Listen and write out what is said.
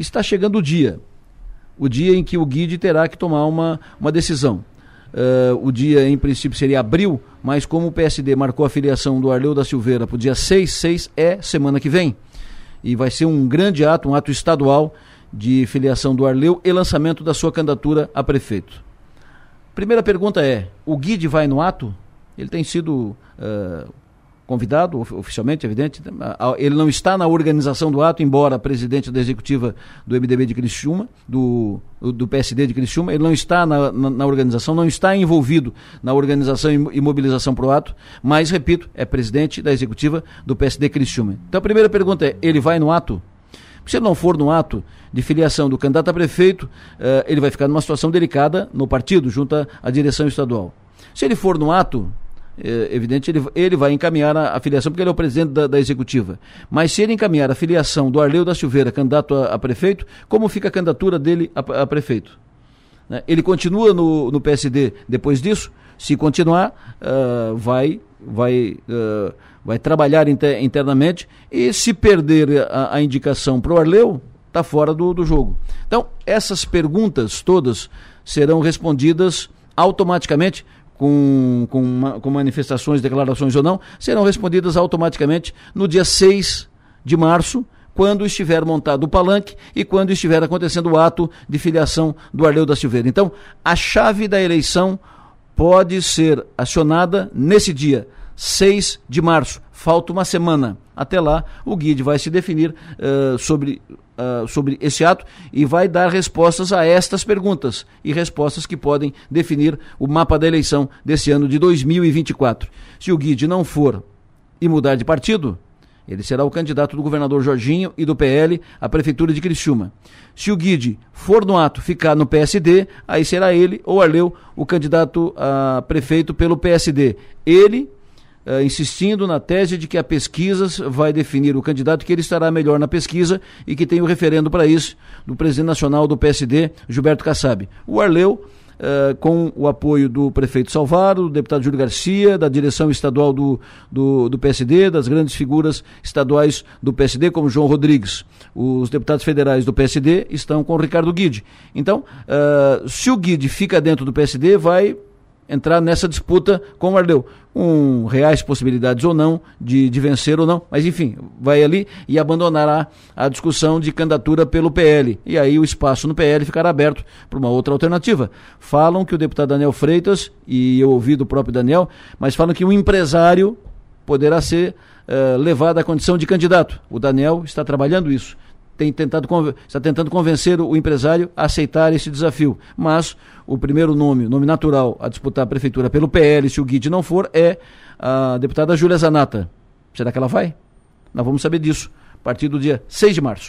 está chegando o dia em que o Guide terá que tomar uma decisão. O dia, em princípio, seria abril, mas como o PSD marcou a filiação do Arleu da Silveira para o dia 6 é semana que vem. E vai ser um grande ato, um ato estadual de filiação do Arleu e lançamento da sua candidatura a prefeito. Primeira pergunta é, o Guide vai no ato? Ele tem sido convidado, oficialmente, evidente, ele não está na organização do ato, embora presidente da executiva do MDB de Criciúma, do PSD de Criciúma, ele não está na organização, não está envolvido na organização e mobilização para o ato, mas, repito, é presidente da executiva do PSD Criciúma. Então a primeira pergunta é, ele vai no ato? Se ele não for no ato de filiação do candidato a prefeito, ele vai ficar numa situação delicada no partido, junto à direção estadual. Se ele for no ato, evidente, ele vai encaminhar a filiação, porque ele é o presidente da executiva. Mas se ele encaminhar a filiação do Arleu da Silveira, candidato a prefeito, como fica a candidatura dele a prefeito? Né? Ele continua no PSD depois disso? Se continuar, vai trabalhar internamente, e se perder a indicação para o Arleu, está fora do jogo. Então, essas perguntas todas serão respondidas automaticamente, com manifestações, declarações ou não, serão respondidas automaticamente no dia 6 de março, quando estiver montado o palanque e quando estiver acontecendo o ato de filiação do Arleu da Silveira. Então, a chave da eleição pode ser acionada nesse dia, 6 de março. Falta uma semana. Até lá, o Guide vai se definir sobre esse ato e vai dar respostas a estas perguntas, e respostas que podem definir o mapa da eleição desse ano de 2024. Se o Guide não for e mudar de partido, ele será o candidato do governador Jorginho e do PL à prefeitura de Criciúma. Se o Guide for no ato, ficar no PSD, aí será ele ou Arleu o candidato a prefeito pelo PSD. Ele insistindo na tese de que a pesquisa vai definir o candidato, que ele estará melhor na pesquisa e que tem o referendo para isso do presidente nacional do PSD, Gilberto Kassab. O Arleu, com o apoio do prefeito Salvador, do deputado Júlio Garcia, da direção estadual do PSD, das grandes figuras estaduais do PSD, como João Rodrigues. Os deputados federais do PSD estão com o Ricardo Guidi. Então, se o Guidi fica dentro do PSD, vai entrar nessa disputa com o Arleu, com reais possibilidades ou não de vencer ou não, mas enfim, vai ali e abandonará a discussão de candidatura pelo PL, e aí o espaço no PL ficará aberto para uma outra alternativa. Falam que o deputado Daniel Freitas, e eu ouvi do próprio Daniel, mas falam que um empresário poderá ser levado à condição de candidato. O Daniel está trabalhando isso, está tentando convencer o empresário a aceitar esse desafio. Mas o primeiro nome, o nome natural a disputar a prefeitura pelo PL, se o Guide não for, é a deputada Júlia Zanatta. Será que ela vai? Nós vamos saber disso a partir do dia 6 de março.